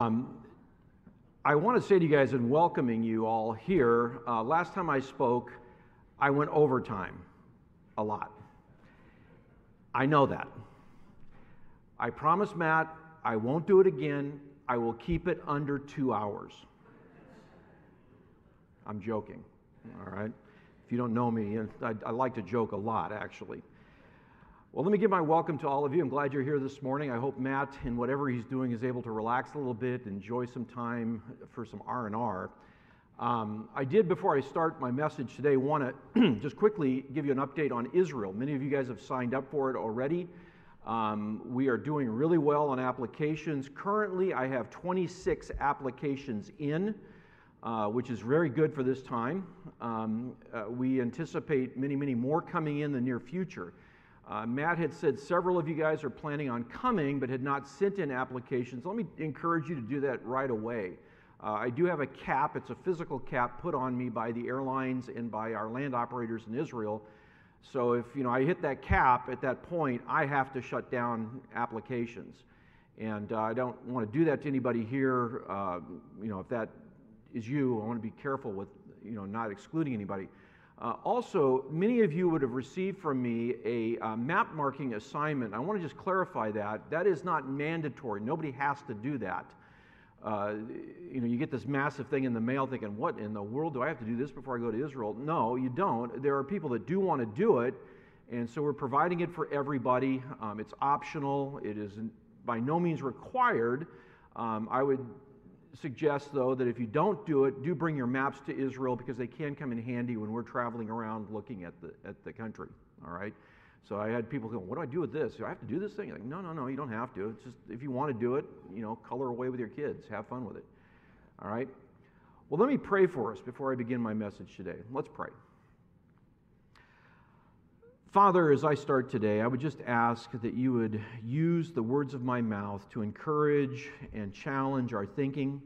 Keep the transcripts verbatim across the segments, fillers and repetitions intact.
Um, I want to say to you guys in welcoming you all here, uh, last time I spoke, I went overtime a lot. I know that. I promised Matt I won't do it again. I will keep it under two hours. I'm joking, all right? If you don't know me, I, I like to joke a lot, actually. Well, let me give my welcome to all of you. I'm glad you're here this morning. I hope Matt, in whatever he's doing, is able to relax a little bit, enjoy some time for some R and R. Um, I did, before I start my message today, want to just quickly give you an update on Israel. Many of you guys have signed up for it already. Um, we are doing really well on applications. Currently, I have twenty-six applications in, uh, which is very good for this time. Um, uh, we anticipate many, many more coming in the near future. Uh, Matt had said several of you guys are planning on coming but had not sent in applications. Let me encourage you to do that right away. Uh, I do have a cap. It's a physical cap put on me by the airlines and by our land operators in Israel. So if you know I hit that cap at that point, I have to shut down applications. And uh, I don't want to do that to anybody here. Uh, you know, if that is you, I want to be careful with you know not excluding anybody. Uh, also, many of you would have received from me a uh, map marking assignment. I want to just clarify that. That is not mandatory. Nobody has to do that. Uh, you know, you get this massive thing in the mail thinking, what in the world do I have to do this before I go to Israel? No, you don't. There are people that do want to do it, and so we're providing it for everybody. Um, it's optional. It is by no means required. Um, I would suggest, though, that if you don't do it, do bring your maps to Israel because they can come in handy when we're traveling around looking at the at the country, all right? So I had people going, what do I do with this? Do I have to do this thing? Like, no, no, no, you don't have to. It's just if you want to do it, you know, color away with your kids. Have fun with it, all right? Well, let me pray for us before I begin my message today. Let's pray. Father, as I start today, I would just ask that you would use the words of my mouth to encourage and challenge our thinking.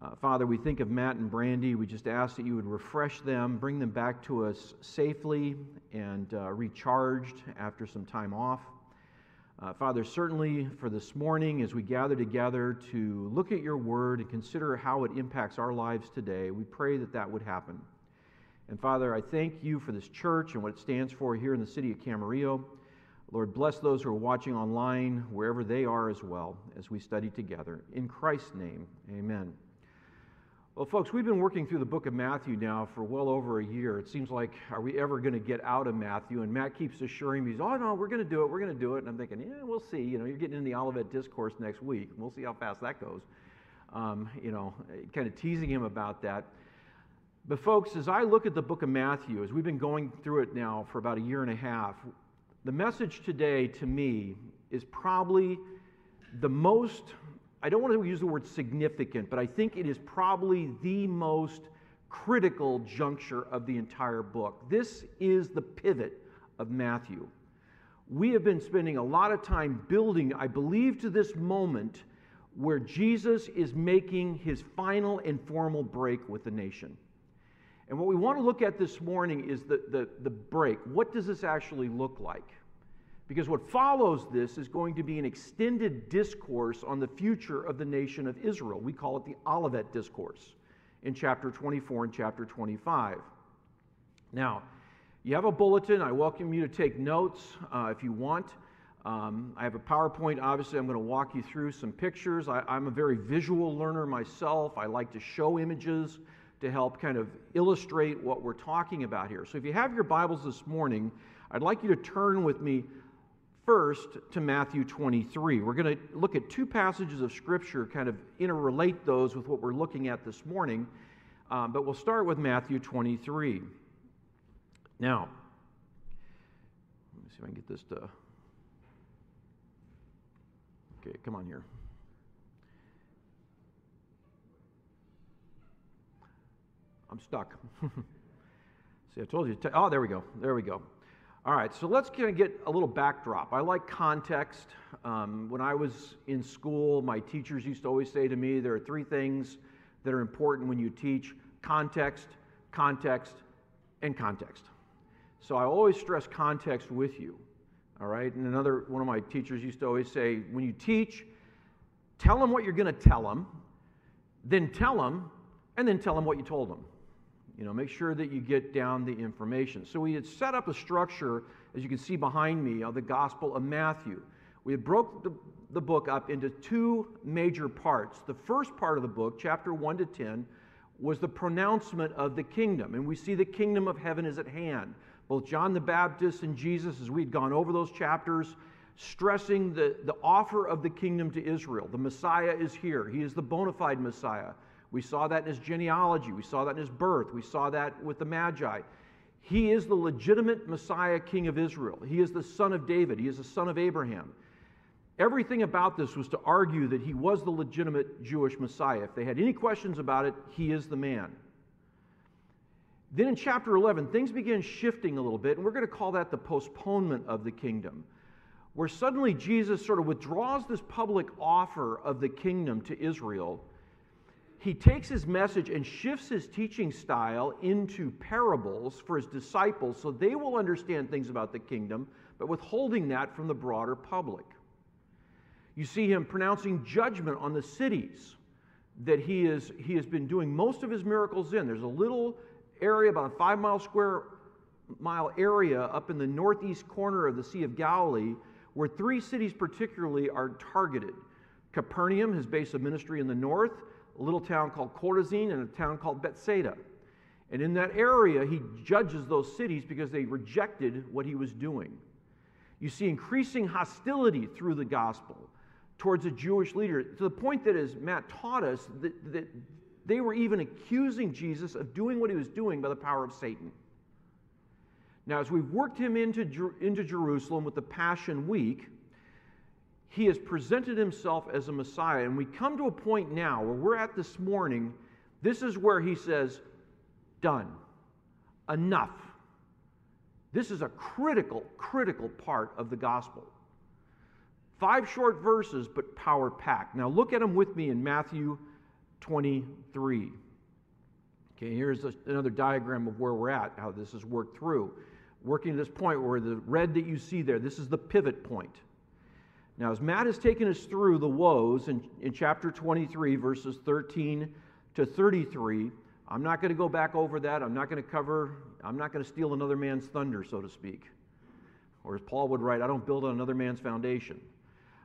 Uh, Father, we think of Matt and Brandy. We just ask that you would refresh them, bring them back to us safely and uh, recharged after some time off. Uh, Father, certainly for this morning, as we gather together to look at your word and consider how it impacts our lives today, we pray that that would happen. And Father, I thank you for this church and what it stands for here in the city of Camarillo. Lord, bless those who are watching online, wherever they are as well, as we study together. In Christ's name, amen. Well, folks, we've been working through the book of Matthew now for well over a year. It seems like, are we ever going to get out of Matthew? And Matt keeps assuring me, oh, no, we're going to do it, we're going to do it. And I'm thinking, yeah, we'll see. You know, you're getting in the Olivet Discourse next week. We'll see how fast that goes. Um, you know, kind of teasing him about that. But folks, as I look at the book of Matthew, as we've been going through it now for about a year and a half, the message today to me is probably the most, I don't want to use the word significant, but I think it is probably the most critical juncture of the entire book. This is the pivot of Matthew. We have been spending a lot of time building, I believe, to this moment where Jesus is making his final and formal break with the nation. And what we want to look at this morning is the, the, the break. What does this actually look like? Because what follows this is going to be an extended discourse on the future of the nation of Israel. We call it the Olivet Discourse in chapter twenty-four and chapter twenty-five. Now, you have a bulletin. I welcome you to take notes uh, if you want. Um, I have a PowerPoint. Obviously, I'm going to walk you through some pictures. I, I'm a very visual learner myself. I like to show images to help kind of illustrate what we're talking about here. So if you have your Bibles this morning, I'd like you to turn with me first to Matthew twenty-three. We're going to look at two passages of Scripture, kind of interrelate those with what we're looking at this morning, um, but we'll start with Matthew twenty-three. Now, let me see if I can get this to... Okay, come on here. I'm stuck. See, I told you. To, oh, there we go. There we go. All right, so let's kind of get a little backdrop. I like context. Um, when I was in school, my teachers used to always say to me, there are three things that are important when you teach: context, context, and context. So I always stress context with you, all right? And another one of my teachers used to always say, when you teach, Tell them what you're going to tell them, then tell them, and then tell them what you told them. You know, make sure that you get down the information. So we had set up a structure, as you can see behind me, of the Gospel of Matthew. We had broke the, the book up into two major parts. The first part of the book, chapter one to ten, was the pronouncement of the kingdom. And we see the kingdom of heaven is at hand. Both John the Baptist and Jesus, as we'd gone over those chapters, stressing the, the offer of the kingdom to Israel. The Messiah is here. He is the bona fide Messiah. We saw that in his genealogy. We saw that in his birth. We saw that with the Magi. He is the legitimate Messiah, King of Israel. He is the son of David. He is the son of Abraham. Everything about this was to argue that he was the legitimate Jewish Messiah. If they had any questions about it, he is the man. Then in chapter eleven, things began shifting a little bit, and we're going to call that the postponement of the kingdom, where suddenly Jesus sort of withdraws this public offer of the kingdom to Israel. He takes his message and shifts his teaching style into parables for his disciples so they will understand things about the kingdom, but withholding that from the broader public. You see him pronouncing judgment on the cities that he, is, he has been doing most of his miracles in. There's a little area, about a five-mile square mile area up in the northeast corner of the Sea of Galilee, where three cities particularly are targeted. Capernaum, his base of ministry in the north, a little town called Chorazin, and a town called Bethsaida. And in that area, he judges those cities because they rejected what he was doing. You see increasing hostility through the gospel towards a Jewish leader, to the point that, as Matt taught us, that, that they were even accusing Jesus of doing what he was doing by the power of Satan. Now, as we've worked him into, into Jerusalem with the Passion Week, he has presented himself as a Messiah. And we come to a point now where we're at this morning. This is where he says, done, enough. This is a critical, critical part of the gospel. Five short verses, but power-packed. Now look at them with me in Matthew twenty-three. Okay, here's a, another diagram of where we're at, how this is worked through. Working to this point where the red that you see there, this is the pivot point. Now, as Matt has taken us through the woes in, in chapter twenty-three, verses thirteen to thirty-three, I'm not going to go back over that. I'm not going to cover, I'm not going to steal another man's thunder, so to speak. Or as Paul would write, I don't build on another man's foundation.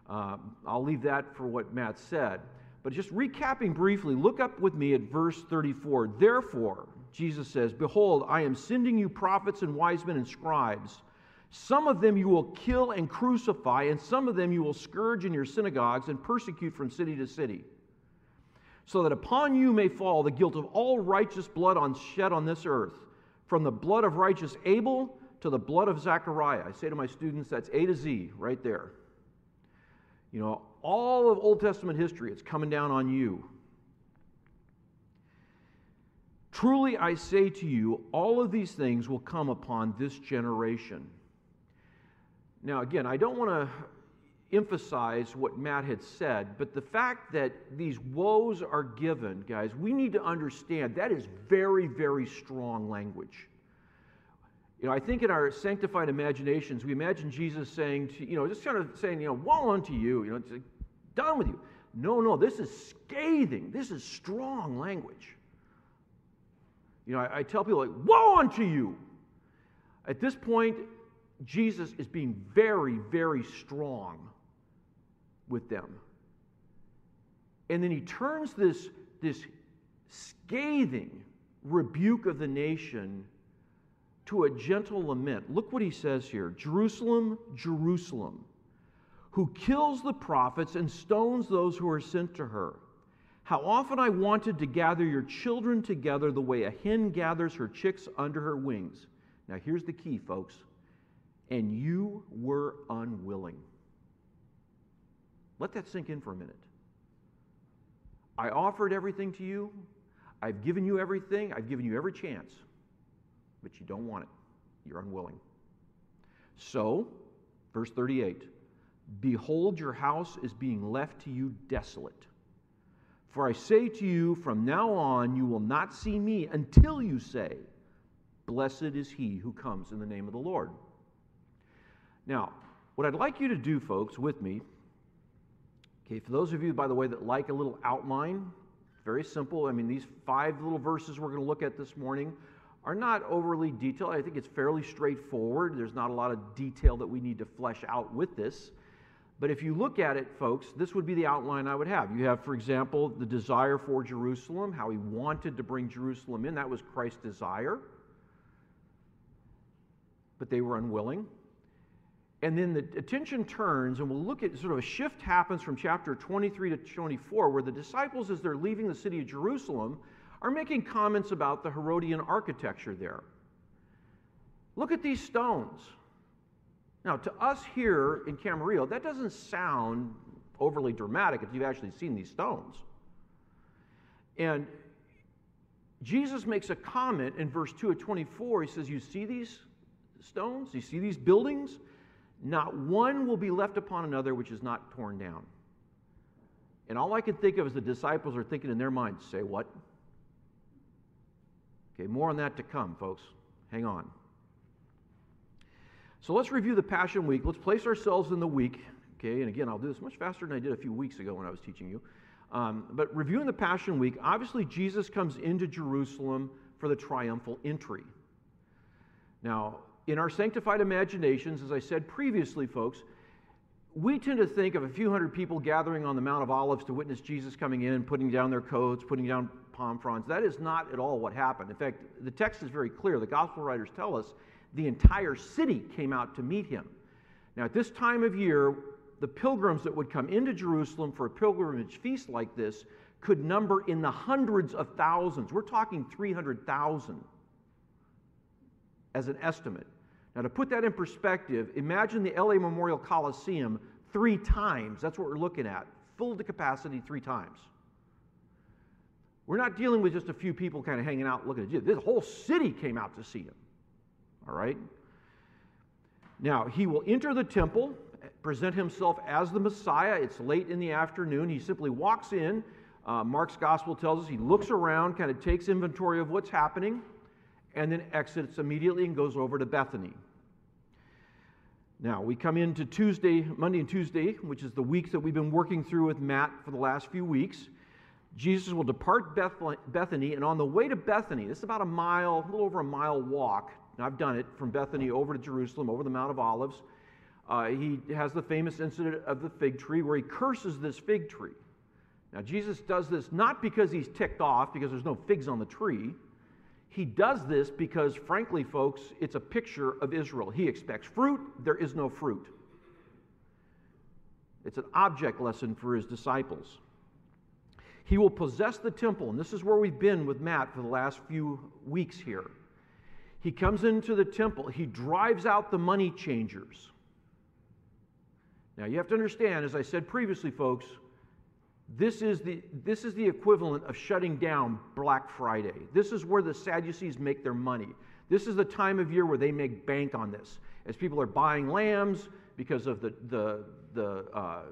Uh, I'll leave that for what Matt said. But just recapping briefly, look up with me at verse thirty-four. Therefore, Jesus says, behold, I am sending you prophets and wise men and scribes. Some of them you will kill and crucify, and some of them you will scourge in your synagogues and persecute from city to city, so that upon you may fall the guilt of all righteous blood on shed on this earth, from the blood of righteous Abel to the blood of Zechariah. I say to my students, that's A to Z right there. You know, all of Old Testament history, it's coming down on you. Truly I say to you, all of these things will come upon this generation. Now, again, I don't want to emphasize what Matt had said, but the fact that these woes are given, guys, we need to understand that is very, very strong language. You know, I think in our sanctified imaginations, we imagine Jesus saying to, you know, just kind of saying, you know, woe unto you, you know, it's like, done with you. No, no, this is scathing. This is strong language. You know, I, I tell people, like, woe unto you. At this point, Jesus is being very, very strong with them. And then he turns this, this scathing rebuke of the nation to a gentle lament. Look what he says here. Jerusalem, Jerusalem, who kills the prophets and stones those who are sent to her. How often I wanted to gather your children together the way a hen gathers her chicks under her wings. Now here's the key, folks. And you were unwilling. Let that sink in for a minute. I offered everything to you. I've given you everything. I've given you every chance. But you don't want it. You're unwilling. So, verse thirty-eight, behold, your house is being left to you desolate. For I say to you, from now on you will not see me until you say, blessed is he who comes in the name of the Lord. Now, what I'd like you to do, folks, with me, Okay, for those of you, by the way, that like a little outline, very simple. I mean, these five little verses we're going to look at this morning are not overly detailed. I think it's fairly straightforward. There's not a lot of detail that we need to flesh out with this. But if you look at it, folks, this would be the outline I would have. You have, for example, the desire for Jerusalem, how he wanted to bring Jerusalem in. That was Christ's desire. But they were unwilling. And then the attention turns, and we'll look at sort of a shift happens from chapter twenty-three to twenty-four, where the disciples, as they're leaving the city of Jerusalem, are making comments about the Herodian architecture there. Look at these stones. Now, to us here in Camarillo, that doesn't sound overly dramatic if you've actually seen these stones. And Jesus makes a comment in verse two of twenty-four. He says, you see these stones? You see these buildings? Not one will be left upon another which is not torn down. And all I can think of is the disciples are thinking in their minds, say what? Okay, more on that to come, folks. Hang on. So let's review the Passion Week. Let's place ourselves in the week. Okay, and again, I'll do this much faster than I did a few weeks ago when I was teaching you. Um, but reviewing the Passion Week, obviously Jesus comes into Jerusalem for the triumphal entry. Now, in our sanctified imaginations, as I said previously, folks, we tend to think of a few hundred people gathering on the Mount of Olives to witness Jesus coming in, putting down their coats, putting down palm fronds. That is not at all what happened. In fact, the text is very clear. The gospel writers tell us the entire city came out to meet him. Now, at this time of year, the pilgrims that would come into Jerusalem for a pilgrimage feast like this could number in the hundreds of thousands. We're talking three hundred thousand as an estimate. Now, to put that in perspective, imagine the L A Memorial Coliseum three times. That's what we're looking at, full to capacity three times. We're not dealing with just a few people kind of hanging out looking at Jesus. This whole city came out to see him, all right? Now, he will enter the temple, present himself as the Messiah. It's late in the afternoon. He simply walks in. Uh, Mark's gospel tells us he looks around, kind of takes inventory of what's happening, and then exits immediately and goes over to Bethany. Now, we come into Tuesday, Monday and Tuesday, which is the week that we've been working through with Matt for the last few weeks. Jesus will depart Bethany, and on the way to Bethany, this is about a mile, a little over a mile walk, and I've done it, from Bethany over to Jerusalem, over the Mount of Olives. Uh, he has the famous incident of the fig tree where he curses this fig tree. Now, Jesus does this not because he's ticked off, because there's no figs on the tree. He does this because, frankly, folks, it's a picture of Israel. He expects fruit. There is no fruit. It's an object lesson for his disciples. He will possess the temple, and this is where we've been with Matt for the last few weeks here. He comes into the temple. He drives out the money changers. Now, you have to understand, as I said previously, folks, This is, the, this is the equivalent of shutting down Black Friday. This is where the Sadducees make their money. This is the time of year where they make bank on this, as people are buying lambs because of the, the, the uh,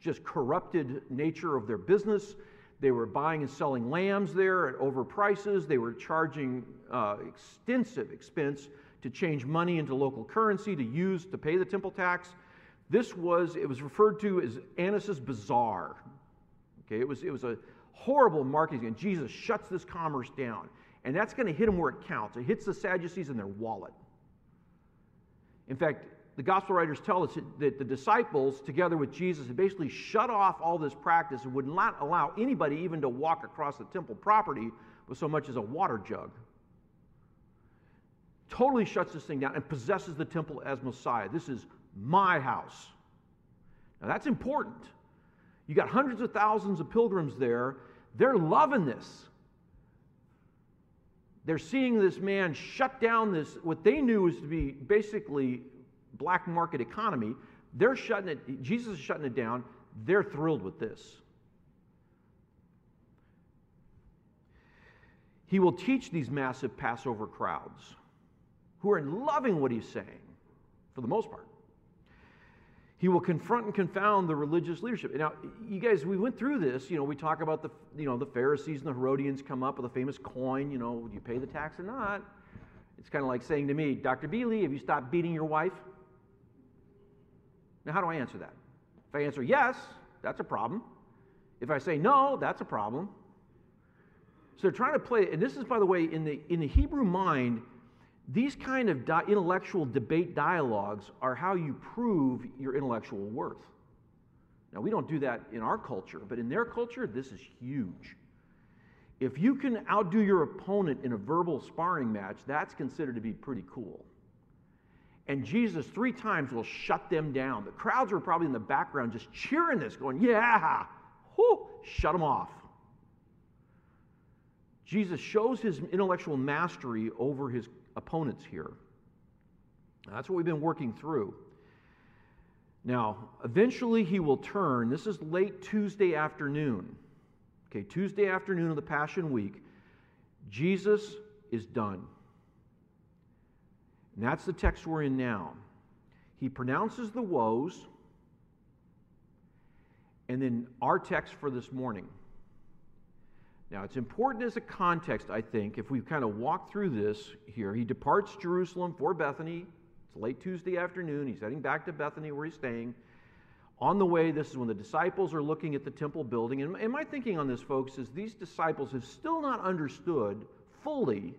just corrupted nature of their business. They were buying and selling lambs there at overprices. They were charging uh, extensive expense to change money into local currency to use to pay the temple tax. This was, it was referred to as Annas' Bazaar. Okay, it was, it was a horrible marketing, and Jesus shuts this commerce down. And that's going to hit them where it counts. It hits the Sadducees in their wallet. In fact, the gospel writers tell us that the disciples, together with Jesus, had basically shut off all this practice and would not allow anybody even to walk across the temple property with so much as a water jug. Totally shuts this thing down and possesses the temple as Messiah. This is my house. Now that's important. You got hundreds of thousands of pilgrims there. They're loving this. They're seeing this man shut down this, what they knew was to be basically black market economy. They're shutting it, Jesus is shutting it down. They're thrilled with this. He will teach these massive Passover crowds who are loving what he's saying, for the most part. He will confront and confound the religious leadership. Now, you guys, we went through this. You know, we talk about the, you know, the Pharisees and the Herodians come up with a famous coin. You know, do you pay the tax or not? It's kind of like saying to me, Doctor Bealey, have you stopped beating your wife? Now, how do I answer that? I answer yes, that's a problem. If I say no, that's a problem. So they're trying to play, and this is, by the way, in the in the Hebrew mind, these kind of di- intellectual debate dialogues are how you prove your intellectual worth. Now, we don't do that in our culture, but in their culture, this is huge. If you can outdo your opponent in a verbal sparring match, that's considered to be pretty cool. And Jesus three times will shut them down. The crowds are probably in the background just cheering this, going, yeah, whoo, shut them off. Jesus shows his intellectual mastery over his opponents here. Now, that's what we've been working through. Now, eventually he will turn. This is late Tuesday afternoon. Okay, Tuesday afternoon of the Passion Week. Jesus is done. And that's the text we're in now. He pronounces the woes, and then our text for this morning. Now, it's important as a context, I think, if we kind of walk through this here. He departs Jerusalem for Bethany. It's late Tuesday afternoon. He's heading back to Bethany where he's staying. On the way, this is when the disciples are looking at the temple building. And, and my thinking on this, folks, is these disciples have still not understood fully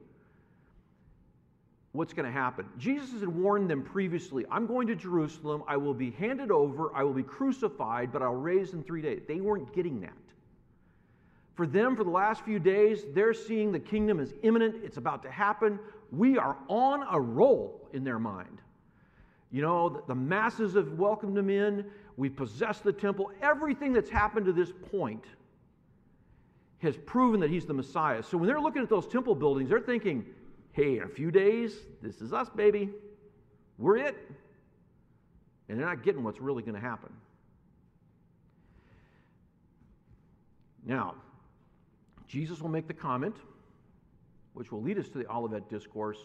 what's going to happen. Jesus had warned them previously, I'm going to Jerusalem. I will be handed over. I will be crucified, but I'll rise in three days. They weren't getting that. For them, for the last few days, they're seeing the kingdom is imminent. It's about to happen. We are on a roll in their mind. You know, the, the masses have welcomed them in. We possess the temple. Everything that's happened to this point has proven that he's the Messiah. So when they're looking at those temple buildings, they're thinking, hey, in a few days, this is us, baby. We're it. And they're not getting what's really going to happen. Now, Jesus will make the comment, which will lead us to the Olivet Discourse.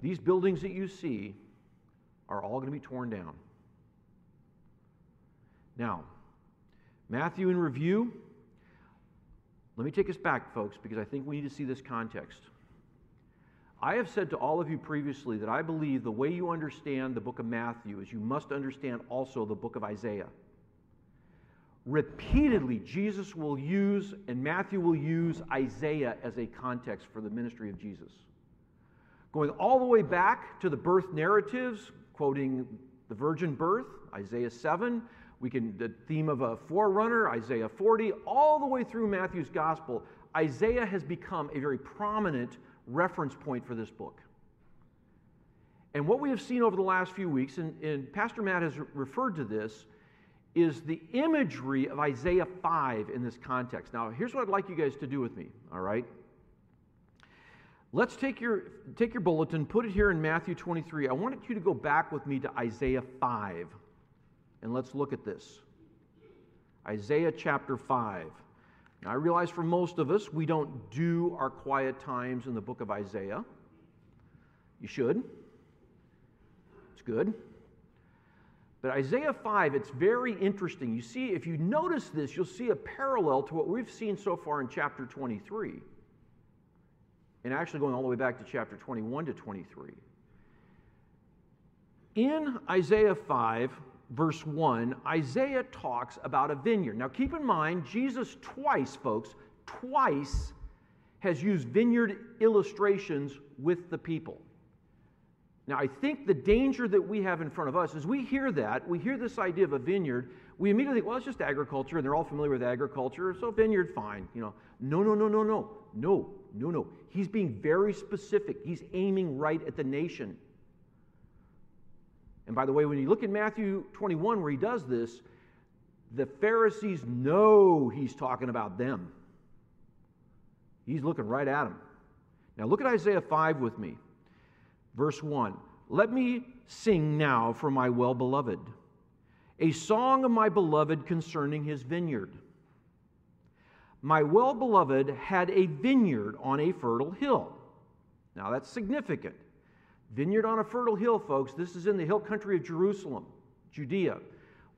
These buildings that you see are all going to be torn down. Now, Matthew in review. Let me take us back, folks, because I think we need to see this context. I have said to all of you previously that I believe the way you understand the book of Matthew is you must understand also the book of Isaiah. Repeatedly, Jesus will use, and Matthew will use, Isaiah as a context for the ministry of Jesus. Going all the way back to the birth narratives, quoting the virgin birth, Isaiah seven, we can the theme of a forerunner, Isaiah forty, all the way through Matthew's gospel, Isaiah has become a very prominent reference point for this book. And what we have seen over the last few weeks, and, and Pastor Matt has re- referred to this, is the imagery of Isaiah five in this context. Now, here's what I'd like you guys to do with me, all right? Let's take your, take your bulletin, put it here in Matthew twenty-three. I wanted you to go back with me to Isaiah five, and let's look at this. Isaiah chapter five. Now, I realize for most of us, we don't do our quiet times in the book of Isaiah. You should. It's good. But Isaiah five, it's very interesting. You see, if you notice this, you'll see a parallel to what we've seen so far in chapter twenty-three. And actually going all the way back to chapter twenty-one to twenty-three. In Isaiah five, verse one, Isaiah talks about a vineyard. Now keep in mind, Jesus twice, folks, twice has used vineyard illustrations with the people. Now, I think the danger that we have in front of us is we hear that, we hear this idea of a vineyard, we immediately think, well, it's just agriculture, and they're all familiar with agriculture, so vineyard, fine. You know, no, no, no, no, no, no, no, no. He's being very specific. He's aiming right at the nation. And by the way, when you look at Matthew twenty-one where he does this, the Pharisees know he's talking about them. He's looking right at them. Now, look at Isaiah five with me. Verse one, let me sing now for my well-beloved, a song of my beloved concerning his vineyard. My well-beloved had a vineyard on a fertile hill. Now that's significant. Vineyard on a fertile hill, folks. This is in the hill country of Jerusalem, Judea.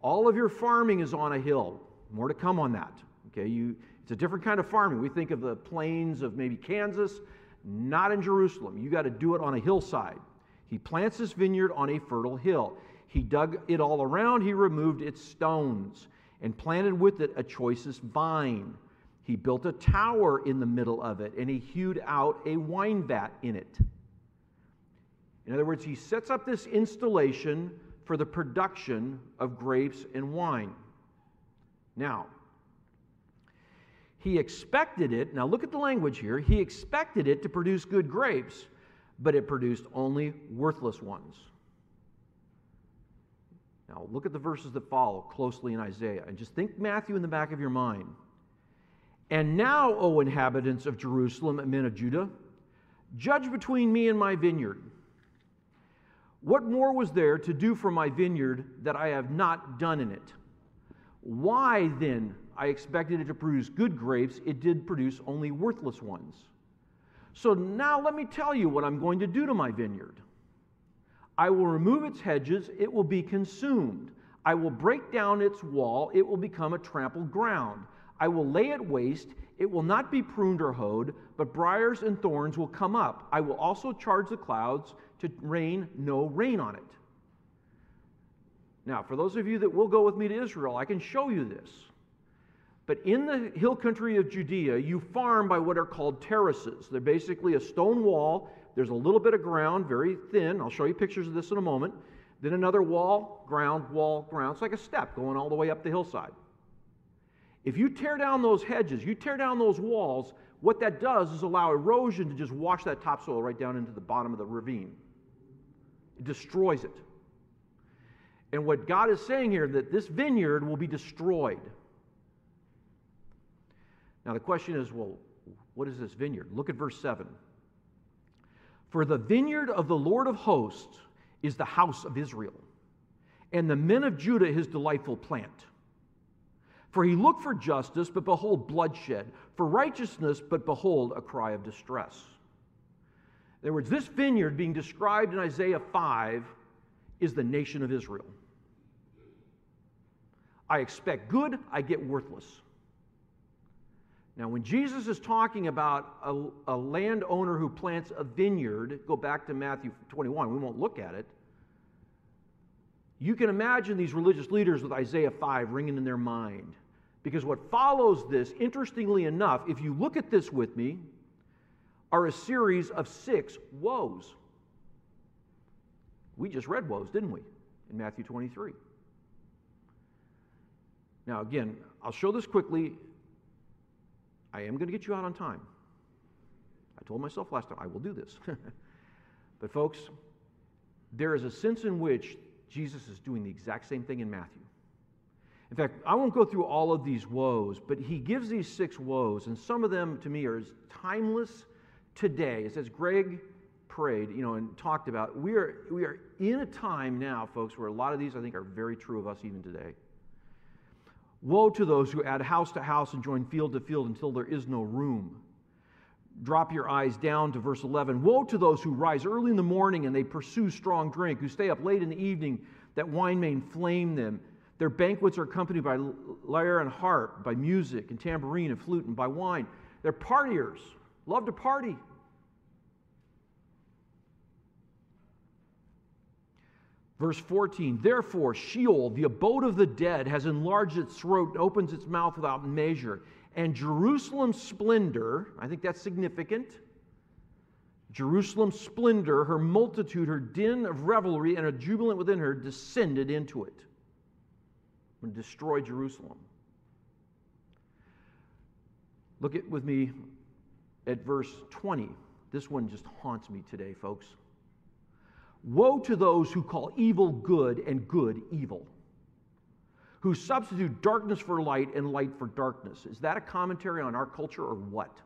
All of your farming is on a hill. More to come on that. Okay, you, it's a different kind of farming. We think of the plains of maybe Kansas. Not in Jerusalem. You got to do it on a hillside. He plants his vineyard on a fertile hill. He dug it all around. He removed its stones and planted with it a choicest vine. He built a tower in the middle of it, and he hewed out a wine vat in it. In other words, he sets up this installation for the production of grapes and wine. Now, he expected it, now look at the language here, he expected it to produce good grapes, but it produced only worthless ones. Now look at the verses that follow closely in Isaiah, and just think Matthew in the back of your mind. And now, O inhabitants of Jerusalem and men of Judah, judge between me and my vineyard. What more was there to do for my vineyard that I have not done in it? Why then I expected it to produce good grapes, it did produce only worthless ones. So now let me tell you what I'm going to do to my vineyard. I will remove its hedges, it will be consumed. I will break down its wall, it will become a trampled ground. I will lay it waste, it will not be pruned or hoed, but briars and thorns will come up. I will also charge the clouds to rain no rain on it. Now, for those of you that will go with me to Israel, I can show you this. But in the hill country of Judea, you farm by what are called terraces. They're basically a stone wall. There's a little bit of ground, very thin. I'll show you pictures of this in a moment. Then another wall, ground, wall, ground. It's like a step going all the way up the hillside. If you tear down those hedges, you tear down those walls, what that does is allow erosion to just wash that topsoil right down into the bottom of the ravine. It destroys it. And what God is saying here, that this vineyard will be destroyed. Now the question is, well, what is this vineyard? Look at verse seven. For the vineyard of the Lord of hosts is the house of Israel, and the men of Judah his delightful plant. For he looked for justice, but behold bloodshed, for righteousness, but behold a cry of distress. In other words, this vineyard being described in Isaiah five is the nation of Israel. I expect good, I get worthless. Now, when Jesus is talking about a, a landowner who plants a vineyard, go back to Matthew twenty-one, we won't look at it. You can imagine these religious leaders with Isaiah five ringing in their mind. Because what follows this, interestingly enough, if you look at this with me, are a series of six woes. We just read woes, didn't we, in Matthew twenty-three. Now, again, I'll show this quickly. I am going to get you out on time. I told myself last time, I will do this. But folks, there is a sense in which Jesus is doing the exact same thing in Matthew. In fact, I won't go through all of these woes, but he gives these six woes, and some of them, to me, are as timeless today. As Greg prayed, you know, and talked about, we are, we are in a time now, folks, where a lot of these, I think, are very true of us even today. Woe to those who add house to house and join field to field until there is no room. Drop your eyes down to verse eleven. Woe to those who rise early in the morning and they pursue strong drink, who stay up late in the evening, that wine may inflame them. Their banquets are accompanied by lyre and harp, by music and tambourine and flute and by wine. They're partiers, love to party. Verse fourteen, therefore Sheol, the abode of the dead, has enlarged its throat and opens its mouth without measure. And Jerusalem's splendor, I think that's significant, Jerusalem's splendor, her multitude, her din of revelry, and a jubilant within her descended into it. I'm going to destroy Jerusalem. Look at with me at verse twenty. This one just haunts me today, folks. Woe to those who call evil good and good evil, who substitute darkness for light and light for darkness. Is that a commentary on our culture or what?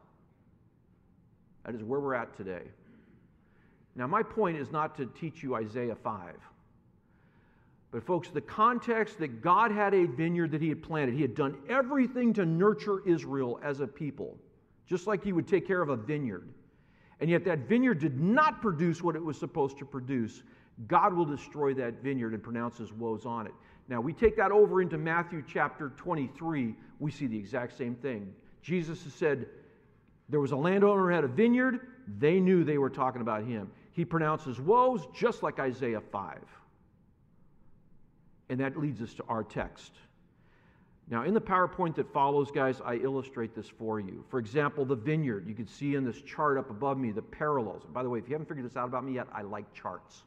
That is where we're at today. Now, my point is not to teach you Isaiah five. But folks, the context that God had a vineyard that he had planted. He had done everything to nurture Israel as a people, just like he would take care of a vineyard. And yet that vineyard did not produce what it was supposed to produce. God will destroy that vineyard and pronounce his woes on it. Now, we take that over into Matthew chapter twenty-three. We see the exact same thing. Jesus has said there was a landowner who had a vineyard. They knew they were talking about him. He pronounces woes just like Isaiah five. And that leads us to our text. Now, in the PowerPoint that follows, guys, I illustrate this for you. For example, the vineyard. You can see in this chart up above me the parallels. By the way, if you haven't figured this out about me yet, I like charts.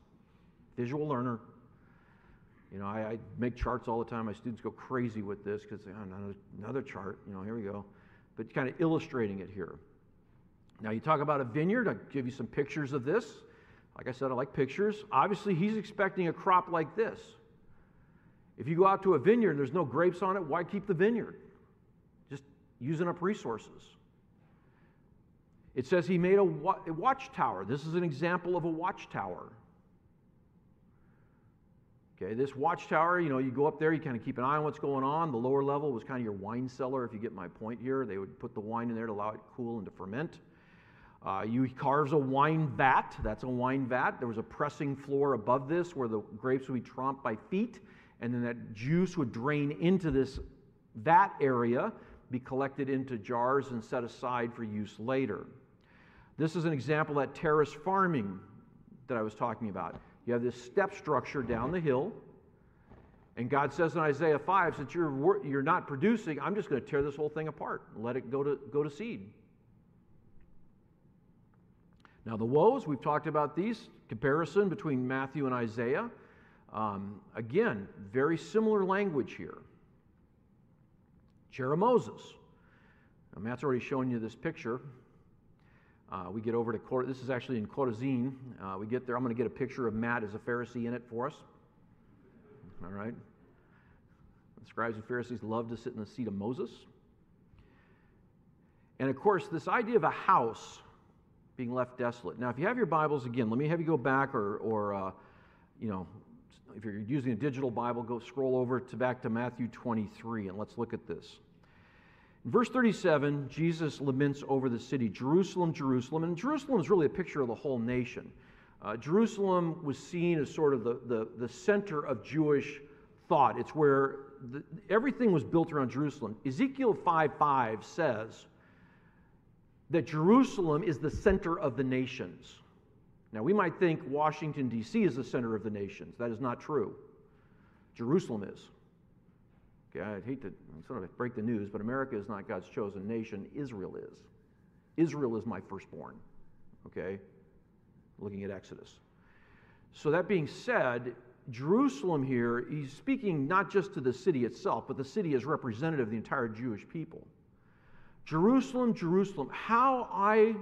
Visual learner. You know, I, I make charts all the time. My students go crazy with this because they, oh, another, another chart. You know, here we go. But kind of illustrating it here. Now, you talk about a vineyard. I give you some pictures of this. Like I said, I like pictures. Obviously, he's expecting a crop like this. If you go out to a vineyard and there's no grapes on it, why keep the vineyard? Just using up resources. It says he made a, wa- a watchtower. This is an example of a watchtower. Okay, this watchtower, you know, you go up there, you kind of keep an eye on what's going on. The lower level was kind of your wine cellar, if you get my point here. They would put the wine in there to allow it to cool and to ferment. Uh, you carves a wine vat. That's a wine vat. There was a pressing floor above this where the grapes would be tromped by feet. And then that juice would drain into this vat area, be collected into jars and set aside for use later. This is an example of that terrace farming that I was talking about. You have this step structure down the hill, and God says in Isaiah five, since you're, you're not producing, I'm just going to tear this whole thing apart and let it go to, go to seed. Now the woes, we've talked about these, comparison between Matthew and Isaiah. Um, again, very similar language here. Cherimosus. Now, Matt's already shown you this picture. Uh, we get over to, Cor- this is actually in Chorazin. Uh, we get there, I'm going to get a picture of Matt as a Pharisee in it for us. All right. The scribes and Pharisees love to sit in the seat of Moses. And of course, this idea of a house being left desolate. Now, if you have your Bibles, again, let me have you go back or, or uh, you know, if you're using a digital Bible, go scroll over to back to Matthew twenty-three, and let's look at this. In verse thirty-seven, Jesus laments over the city, Jerusalem, Jerusalem. And Jerusalem is really a picture of the whole nation. Uh, Jerusalem was seen as sort of the, the, the center of Jewish thought. It's where the, everything was built around Jerusalem. Ezekiel five five says that Jerusalem is the center of the nations. Now, we might think Washington, D C is the center of the nations. That is not true. Jerusalem is. Okay, I'd hate to sort of break the news, but America is not God's chosen nation. Israel is. Israel is my firstborn. Okay? Looking at Exodus. So that being said, Jerusalem here, he's speaking not just to the city itself, but the city is representative of the entire Jewish people. Jerusalem, Jerusalem, how I,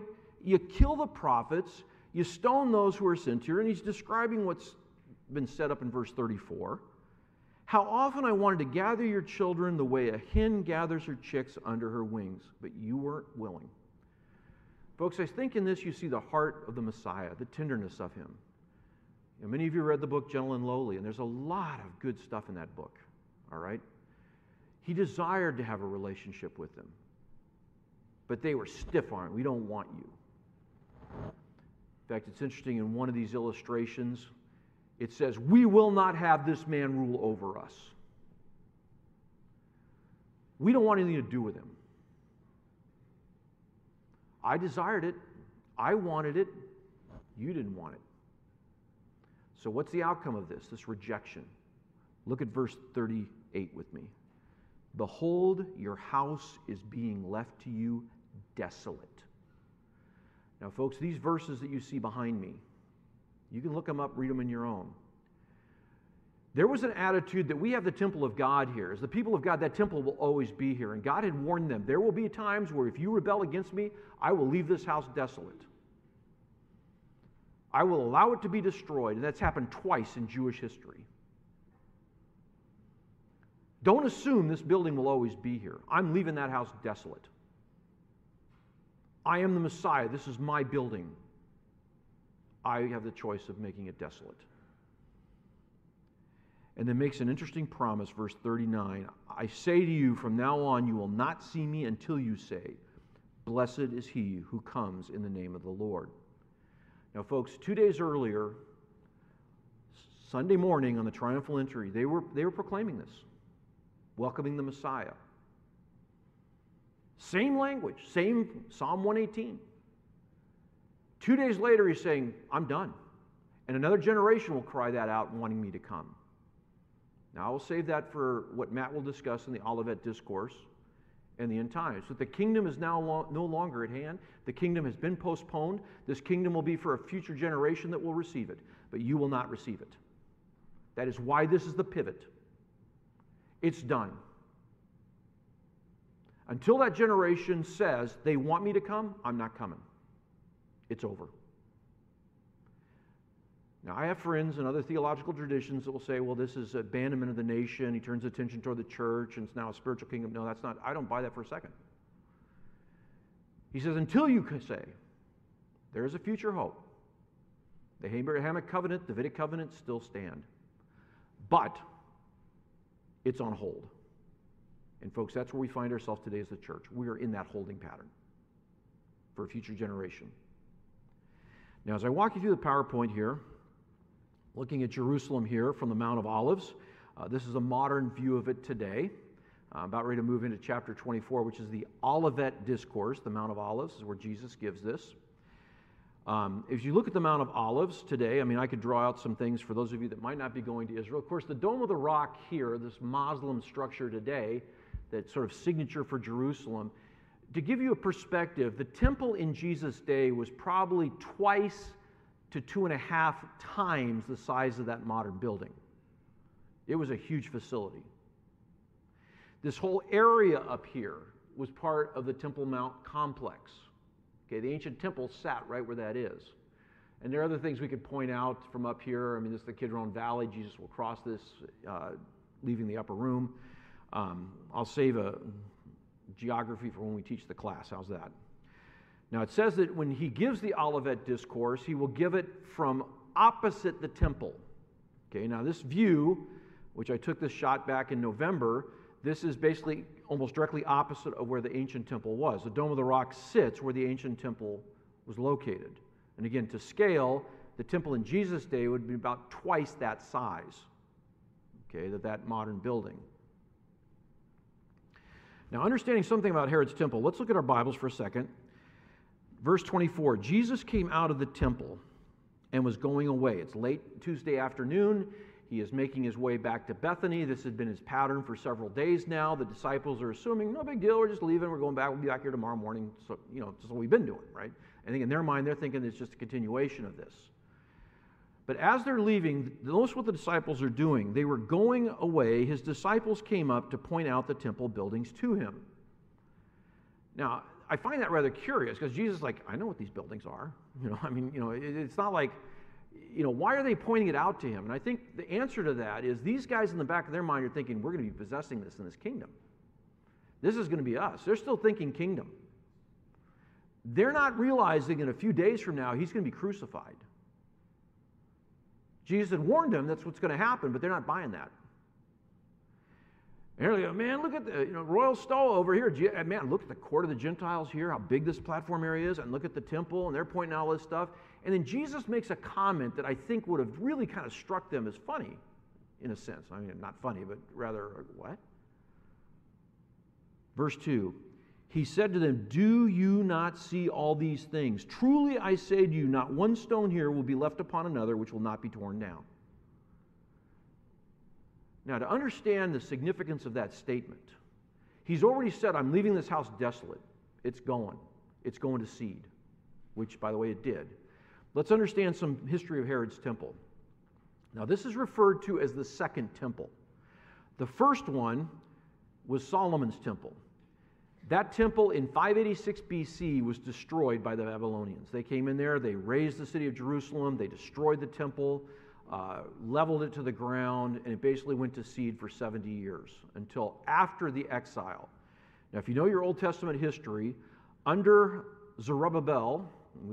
you kill the prophets, you stone those who are sent here, and he's describing what's been set up in verse thirty-four. How often I wanted to gather your children the way a hen gathers her chicks under her wings, but you weren't willing. Folks, I think in this you see the heart of the Messiah, the tenderness of him. You know, many of you read the book Gentle and Lowly, and there's a lot of good stuff in that book, all right? He desired to have a relationship with them, but they were stiff-armed. We don't want you. In fact, it's interesting, in one of these illustrations, it says, we will not have this man rule over us. We don't want anything to do with him. I desired it. I wanted it. You didn't want it. So what's the outcome of this, this rejection? Look at verse thirty-eight with me. Behold, your house is being left to you desolate. Now, folks, these verses that you see behind me, you can look them up, read them in your own. There was an attitude that we have the temple of God here. As the people of God, that temple will always be here. And God had warned them, there will be times where if you rebel against me, I will leave this house desolate. I will allow it to be destroyed. And that's happened twice in Jewish history. Don't assume this building will always be here. I'm leaving that house desolate. I am the Messiah. This is my building. I have the choice of making it desolate. And then makes an interesting promise, verse thirty-nine. I say to you, from now on you will not see me until you say, blessed is he who comes in the name of the Lord. Now, folks, two days earlier, Sunday morning on the triumphal entry, they were, they were proclaiming this, welcoming the Messiah. Same language, same Psalm one eighteen. Two days later, he's saying, I'm done. And another generation will cry that out, wanting me to come. Now, I'll save that for what Matt will discuss in the Olivet Discourse and the end times. But the kingdom is now lo- no longer at hand. The kingdom has been postponed. This kingdom will be for a future generation that will receive it, but you will not receive it. That is why this is the pivot. It's done. Until that generation says, they want me to come, I'm not coming. It's over. Now, I have friends in other theological traditions that will say, well, this is abandonment of the nation. He turns attention toward the church, and it's now a spiritual kingdom. No, that's not. I don't buy that for a second. He says, until you say, there is a future hope. The Abrahamic covenant, the Davidic covenant still stand. But it's on hold. And folks, that's where we find ourselves today as the church. We are in that holding pattern for a future generation. Now, as I walk you through the PowerPoint here, looking at Jerusalem here from the Mount of Olives, uh, this is a modern view of it today. I'm about ready to move into chapter twenty-four, which is the Olivet Discourse. The Mount of Olives is where Jesus gives this. Um, if you look at the Mount of Olives today, I mean, I could draw out some things for those of you that might not be going to Israel. Of course, the Dome of the Rock here, this Muslim structure today, that sort of signature for Jerusalem. To give you a perspective, the temple in Jesus' day was probably twice to two and a half times the size of that modern building. It was a huge facility. This whole area up here was part of the Temple Mount complex. Okay, the ancient temple sat right where that is. And there are other things we could point out from up here. I mean, this is the Kidron Valley. Jesus will cross this, uh, leaving the upper room. Um, I'll save a geography for when we teach the class. How's that? Now, it says that when he gives the Olivet Discourse, he will give it from opposite the temple. Okay, now this view, which I took this shot back in November, this is basically almost directly opposite of where the ancient temple was. The Dome of the Rock sits where the ancient temple was located. And again, to scale, the temple in Jesus' day would be about twice that size, okay, that that modern building. Now, understanding something about Herod's temple, let's look at our Bibles for a second. Verse twenty-four, Jesus came out of the temple and was going away. It's late Tuesday afternoon. He is making his way back to Bethany. This had been his pattern for several days now. The disciples are assuming, no big deal, we're just leaving, we're going back, we'll be back here tomorrow morning. So, you know, that's what we've been doing, right? I think in their mind, they're thinking it's just a continuation of this. But as they're leaving, notice what the disciples are doing. They were going away. His disciples came up to point out the temple buildings to him. Now, I find that rather curious because Jesus is like, I know what these buildings are. You know, I mean, you know, it, it's not like, you know, why are they pointing it out to him? And I think the answer to that is these guys in the back of their mind are thinking, we're going to be possessing this in this kingdom. This is going to be us. They're still thinking kingdom. They're not realizing in a few days from now, he's going to be crucified. Jesus had warned them that's what's going to happen, but they're not buying that. And they're like, man, look at the you know, royal stall over here. Man, look at the court of the Gentiles here, how big this platform area is, and look at the temple, and they're pointing out all this stuff. And then Jesus makes a comment that I think would have really kind of struck them as funny, in a sense. I mean, not funny, but rather, what? Verse two, he said to them, do you not see all these things? Truly I say to you, not one stone here will be left upon another which will not be torn down. Now, to understand the significance of that statement, he's already said, I'm leaving this house desolate. It's going. It's going to seed, which, by the way, it did. Let's understand some history of Herod's temple. Now, this is referred to as the second temple. The first one was Solomon's temple. That temple in five eighty-six B C was destroyed by the Babylonians. They came in there, they razed the city of Jerusalem, they destroyed the temple, uh, leveled it to the ground, and it basically went to seed for seventy years until after the exile. Now, if you know your Old Testament history, under Zerubbabel,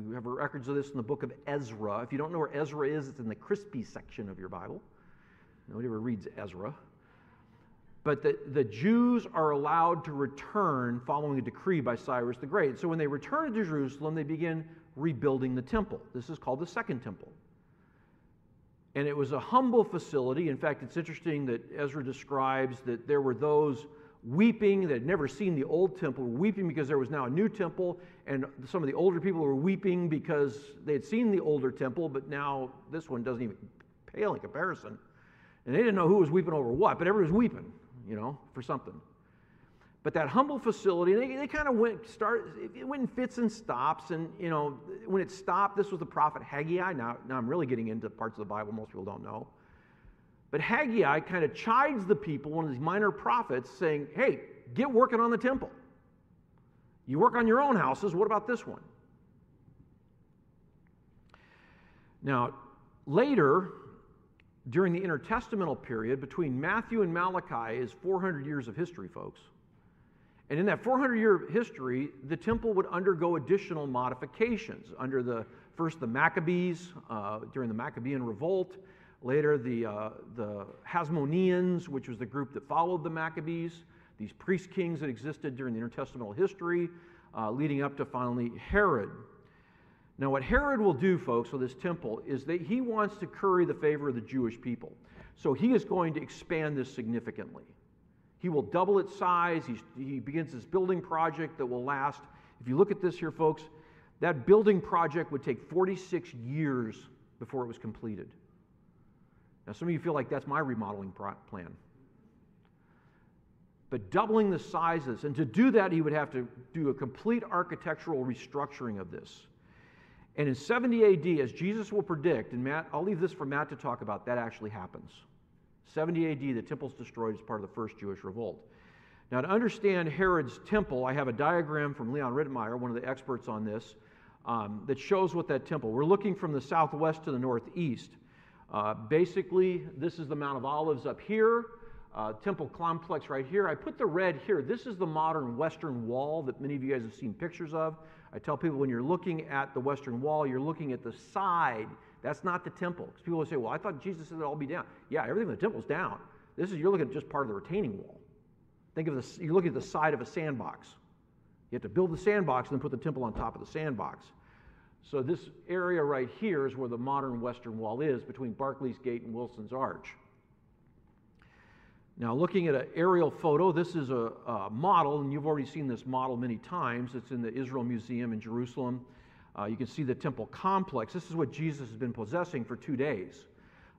we have records of this in the book of Ezra. If you don't know where Ezra is, it's in the crispy section of your Bible. Nobody ever reads Ezra. But the, the Jews are allowed to return following a decree by Cyrus the Great. So when they return to Jerusalem, they begin rebuilding the temple. This is called the Second Temple. And it was a humble facility. In fact, it's interesting that Ezra describes that there were those weeping that had never seen the old temple, were weeping because there was now a new temple, and some of the older people were weeping because they had seen the older temple, but now this one doesn't even pale in comparison. And they didn't know who was weeping over what, but everybody was weeping, you know, for something. But that humble facility, they, they kind of went, start, it went in fits and stops. And, you know, when it stopped, this was the prophet Haggai. Now, now I'm really getting into parts of the Bible most people don't know. But Haggai kind of chides the people, one of these minor prophets, saying, hey, get working on the temple. You work on your own houses. What about this one? Now, later, during the intertestamental period, between Matthew and Malachi is four hundred years of history, folks. And in that four hundred year history, the temple would undergo additional modifications under the first the Maccabees uh, during the Maccabean revolt, later the uh, the Hasmoneans, which was the group that followed the Maccabees, these priest kings that existed during the intertestamental history, uh, leading up to finally Herod. Now, what Herod will do, folks, with this temple is that he wants to curry the favor of the Jewish people. So he is going to expand this significantly. He will double its size. He's, he begins this building project that will last. If you look at this here, folks, that building project would take forty-six years before it was completed. Now, some of you feel like that's my remodeling plan. But doubling the sizes, and to do that, he would have to do a complete architectural restructuring of this. And in seventy A D, as Jesus will predict, and Matt, I'll leave this for Matt to talk about, that actually happens. seventy A D, the temple's destroyed as part of the first Jewish revolt. Now, to understand Herod's temple, I have a diagram from Leon Rittenmeyer, one of the experts on this, um, that shows what that temple. We're looking from the southwest to the northeast. Uh, basically, this is the Mount of Olives up here, uh, temple complex right here. I put the red here. This is the modern Western Wall that many of you guys have seen pictures of. I tell people when you're looking at the Western Wall, you're looking at the side. That's not the temple. Because people will say, well, I thought Jesus said it all be down. Yeah, everything in the temple's down. This is, you're looking at just part of the retaining wall. Think of this, you're looking at the side of a sandbox. You have to build the sandbox and then put the temple on top of the sandbox. So this area right here is where the modern Western Wall is, between Barclays Gate and Wilson's Arch. Now, looking at an aerial photo, this is a, a model, and you've already seen this model many times. It's in the Israel Museum in Jerusalem. Uh, you can see the temple complex. This is what Jesus has been possessing for two days.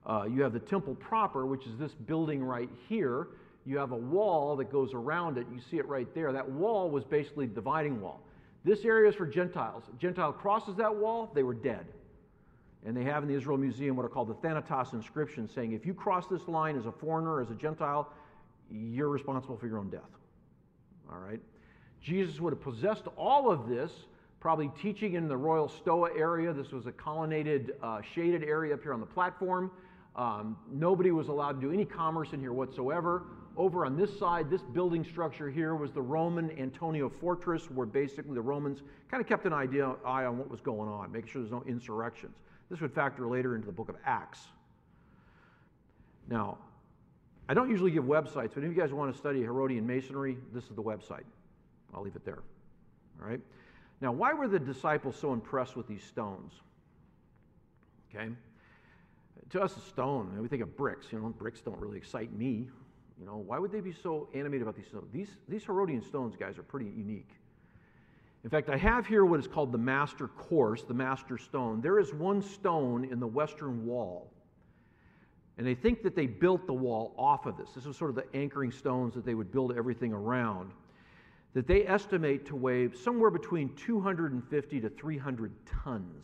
Uh, you have the temple proper, which is this building right here. You have a wall that goes around it. You see it right there. That wall was basically the dividing wall. This area is for Gentiles. A Gentile crosses that wall, they were dead. And they have in the Israel Museum what are called the Thanatos inscriptions, saying if you cross this line as a foreigner, as a Gentile, you're responsible for your own death. All right? Jesus would have possessed all of this, probably teaching in the Royal Stoa area. This was a colonnaded, uh, shaded area up here on the platform. Um, nobody was allowed to do any commerce in here whatsoever. Over on this side, this building structure here was the Roman Antonio Fortress, where basically the Romans kind of kept an idea, eye on what was going on, making sure there's no insurrections. This would factor later into the book of Acts. Now, I don't usually give websites, but if you guys want to study Herodian masonry, this is the website. I'll leave it there. All right? Now, why were the disciples so impressed with these stones? Okay? To us, a stone, we think of bricks. You know, bricks don't really excite me. You know, why would they be so animated about these stones? These, these Herodian stones, guys, are pretty unique. In fact, I have here what is called the master course, the master stone. There is one stone in the Western Wall, and they think that they built the wall off of this. This was sort of the anchoring stones that they would build everything around, that they estimate to weigh somewhere between two hundred fifty to three hundred tons.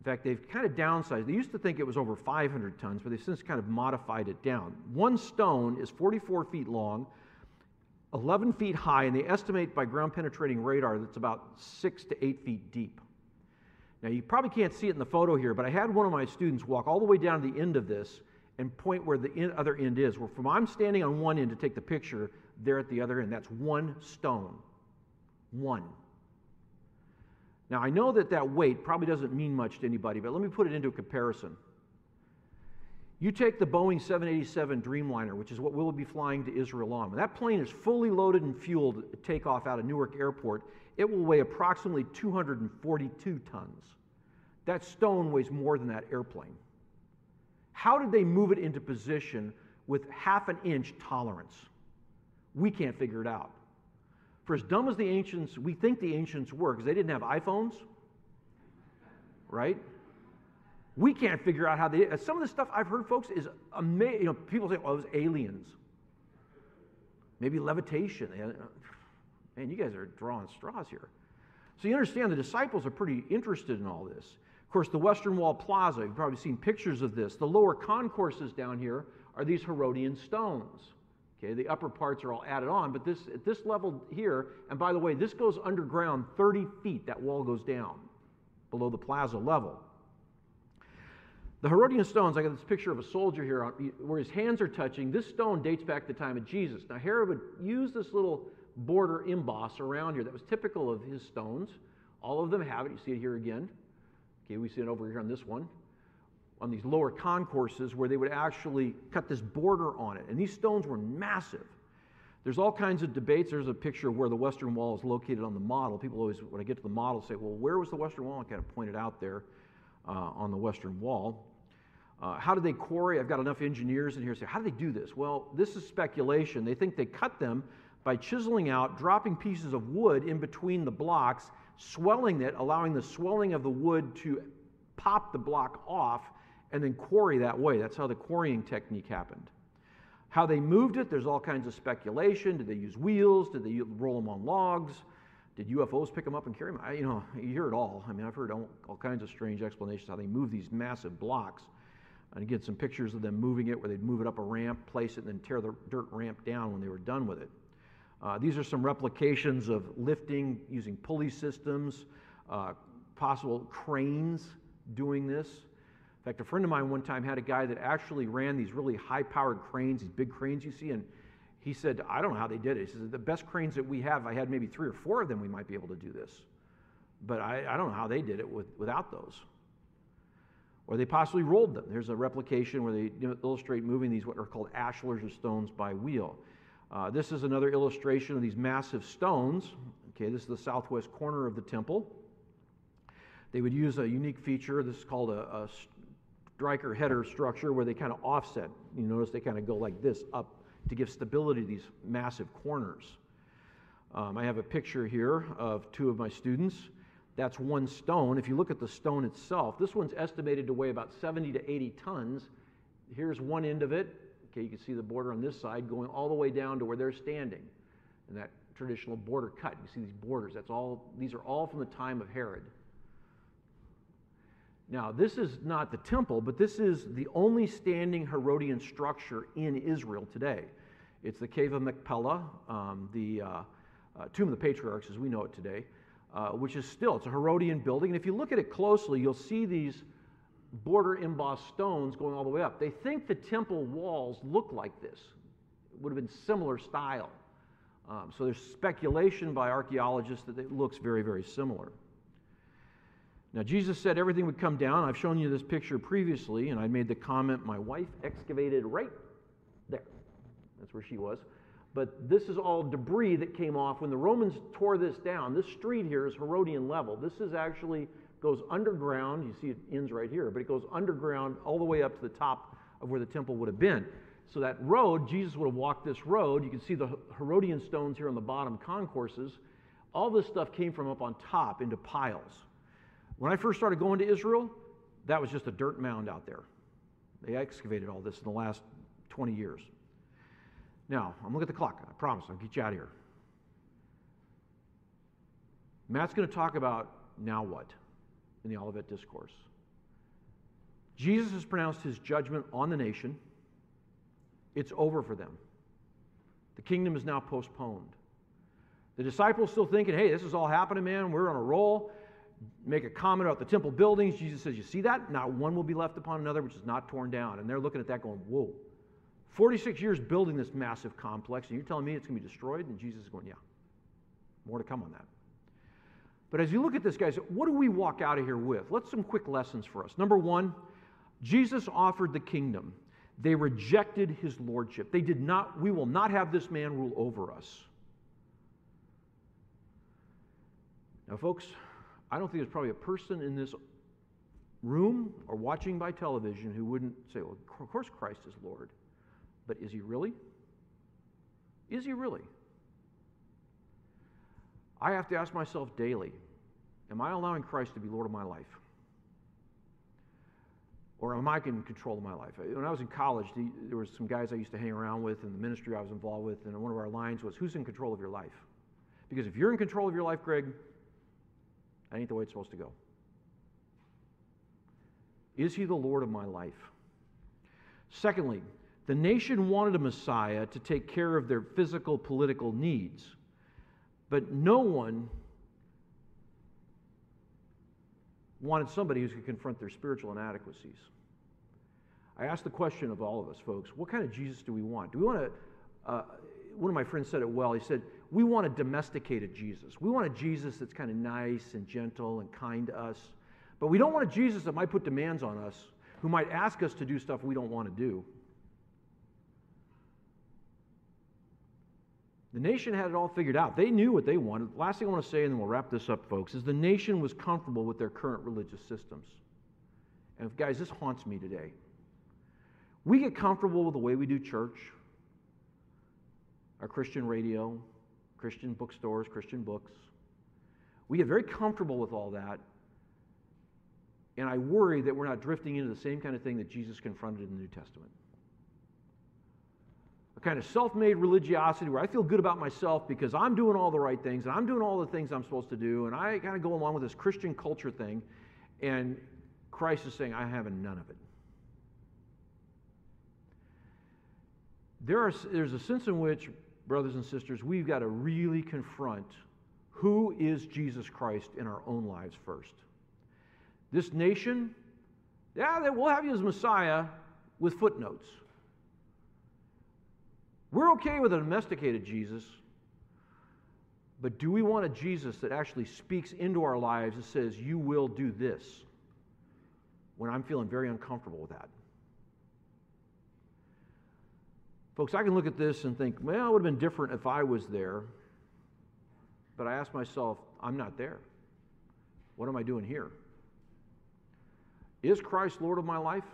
In fact, they've kind of downsized. They used to think it was over five hundred tons, but they've since kind of modified it down. One stone is forty-four feet long, eleven feet high, and they estimate by ground-penetrating radar that's about six to eight feet deep. Now, you probably can't see it in the photo here, but I had one of my students walk all the way down to the end of this and point where the end, other end is. Where from I'm standing on one end to take the picture, they're at the other end. That's one stone. One. Now, I know that that weight probably doesn't mean much to anybody, but let me put it into a comparison. You take the Boeing seven eighty-seven Dreamliner, which is what we'll be flying to Israel on. When that plane is fully loaded and fueled to take off out of Newark Airport, it will weigh approximately two hundred forty-two tons. That stone weighs more than that airplane. How did they move it into position with half an inch tolerance? We can't figure it out. For as dumb as the ancients, we think the ancients were, because they didn't have iPhones, right? We can't figure out how they did. Some of the stuff I've heard, folks, is amazing. You know, people say, "Oh, it was aliens. Maybe levitation." Man, you guys are drawing straws here. So you understand the disciples are pretty interested in all this. Of course, the Western Wall Plaza, you've probably seen pictures of this. The lower concourses down here are these Herodian stones. Okay, the upper parts are all added on, but this at this level here, and by the way, this goes underground thirty feet. That wall goes down below the plaza level. The Herodian stones, I got this picture of a soldier here on, where his hands are touching. This stone dates back to the time of Jesus. Now, Herod would use this little border emboss around here that was typical of his stones. All of them have it. You see it here again. Okay, we see it over here on this one, on these lower concourses where they would actually cut this border on it. And these stones were massive. There's all kinds of debates. There's a picture of where the Western Wall is located on the model. People always, when I get to the model, say, well, where was the Western Wall? I kind of pointed out there uh, on the Western Wall. Uh, how did they quarry? I've got enough engineers in here to say, how do they do this? Well, this is speculation. They think they cut them by chiseling out, dropping pieces of wood in between the blocks, swelling it, allowing the swelling of the wood to pop the block off, and then quarry that way. That's how the quarrying technique happened. How they moved it, there's all kinds of speculation. Did they use wheels? Did they roll them on logs? Did U F Os pick them up and carry them? I, you know, you hear it all. I mean, I've heard all, all kinds of strange explanations how they move these massive blocks. And again, some pictures of them moving it, where they'd move it up a ramp, place it, and then tear the dirt ramp down when they were done with it. Uh, these are some replications of lifting, using pulley systems, uh, possible cranes doing this. In fact, a friend of mine one time had a guy that actually ran these really high-powered cranes, these big cranes you see, and he said, I don't know how they did it. He said, the best cranes that we have, if I had maybe three or four of them, we might be able to do this. But I, I don't know how they did it with, without those. Or they possibly rolled them. There's a replication where they illustrate moving these what are called ashlars or stones by wheel. Uh, this is another illustration of these massive stones. Okay, this is the southwest corner of the temple. They would use a unique feature. This is called a, a striker header structure, where they kind of offset. You notice they kind of go like this up to give stability to these massive corners. Um, I have a picture here of two of my students. That's one stone. If you look at the stone itself, this one's estimated to weigh about seventy to eighty tons. Here's one end of it. Okay, you can see the border on this side going all the way down to where they're standing. And that traditional border cut. You see these borders. That's all. These are all from the time of Herod. Now, this is not the temple, but this is the only standing Herodian structure in Israel today. It's the Cave of Machpelah, um, the uh, uh, Tomb of the Patriarchs as we know it today. Uh, which is still, it's a Herodian building. And if you look at it closely, you'll see these border embossed stones going all the way up. They think the temple walls look like this. It would have been similar style. Um, so there's speculation by archaeologists that it looks very, very similar. Now, Jesus said everything would come down. I've shown you this picture previously, and I made the comment, my wife excavated right there. That's where she was. But this is all debris that came off when the Romans tore this down. This street here is Herodian level. This is actually goes underground. You see it ends right here, but it goes underground all the way up to the top of where the temple would have been. So that road, Jesus would have walked this road. You can see the Herodian stones here on the bottom concourses. All this stuff came from up on top into piles. When I first started going to Israel, that was just a dirt mound out there. They excavated all this in the last twenty years. Now, I'm looking at the clock. I promise I'll get you out of here. Matt's going to talk about now what in the Olivet Discourse. Jesus has pronounced his judgment on the nation. It's over for them. The kingdom is now postponed. The disciples still thinking, hey, this is all happening, man. We're on a roll. Make a comment about the temple buildings. Jesus says, you see that? Not one will be left upon another which is not torn down. And they're looking at that going, whoa. forty-six years building this massive complex, and you're telling me it's going to be destroyed? And Jesus is going, yeah, more to come on that. But as you look at this, guys, what do we walk out of here with? Let's some quick lessons for us. Number one, Jesus offered the kingdom. They rejected his lordship. They did not, we will not have this man rule over us. Now, folks, I don't think there's probably a person in this room or watching by television who wouldn't say, well, of course Christ is Lord. But is he really? Is he really? I have to ask myself daily, am I allowing Christ to be Lord of my life? or am I in control of my life? When I was in college, there were some guys I used to hang around with in the ministry I was involved with, and one of our lines was, who's in control of your life? Because if you're in control of your life, Greg, that ain't the way it's supposed to go. Is he the Lord of my life? Secondly, the nation wanted a Messiah to take care of their physical, political needs, but no one wanted somebody who could confront their spiritual inadequacies. I asked the question of all of us, folks, what kind of Jesus do we want? Do we want to, uh, one of my friends said it well, he said, we want a domesticated Jesus. We want a Jesus that's kind of nice and gentle and kind to us, but we don't want a Jesus that might put demands on us, who might ask us to do stuff we don't want to do. The nation had it all figured out. They knew what they wanted. The last thing I want to say, and then we'll wrap this up, folks, is the nation was comfortable with their current religious systems. And guys, this haunts me today. We get comfortable with the way we do church, our Christian radio, Christian bookstores, Christian books. We get very comfortable with all that, and I worry that we're not drifting into the same kind of thing that Jesus confronted in the New Testament. Kind of self-made religiosity where I feel good about myself because I'm doing all the right things and I'm doing all the things I'm supposed to do, and I kind of go along with this Christian culture thing, and Christ is saying, I have none of it. There are, there's a sense in which, brothers and sisters, we've got to really confront who is Jesus Christ in our own lives first. This nation, yeah, we'll have you as Messiah with footnotes. We're okay with a domesticated Jesus, but do we want a Jesus that actually speaks into our lives and says, you will do this, when I'm feeling very uncomfortable with that? Folks, I can look at this and think, well, it would have been different if I was there, but I ask myself, I'm not there. What am I doing here? Is Christ Lord of my life?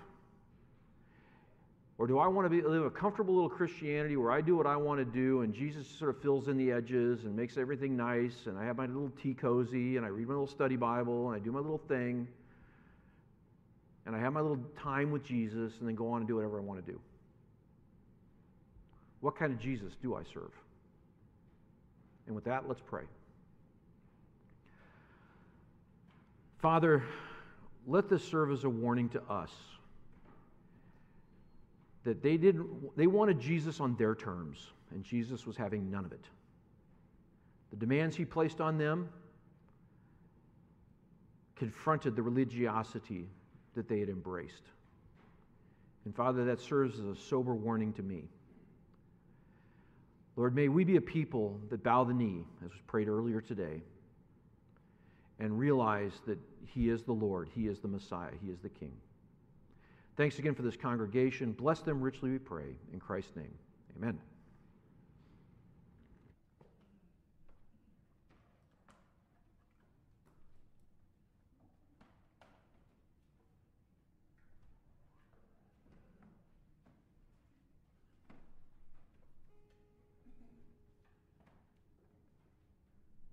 Or do I want to be, live a comfortable little Christianity where I do what I want to do and Jesus sort of fills in the edges and makes everything nice, and I have my little tea cozy and I read my little study Bible and I do my little thing and I have my little time with Jesus and then go on and do whatever I want to do? What kind of Jesus do I serve? And with that, let's pray. Father, let this serve as a warning to us. That they didn't, they wanted Jesus on their terms, and Jesus was having none of it. The demands he placed on them confronted the religiosity that they had embraced. And Father, that serves as a sober warning to me. Lord, may we be a people that bow the knee, as was prayed earlier today, and realize that he is the Lord, he is the Messiah, he is the King. Thanks again for this congregation. Bless them richly, we pray. In Christ's name, amen.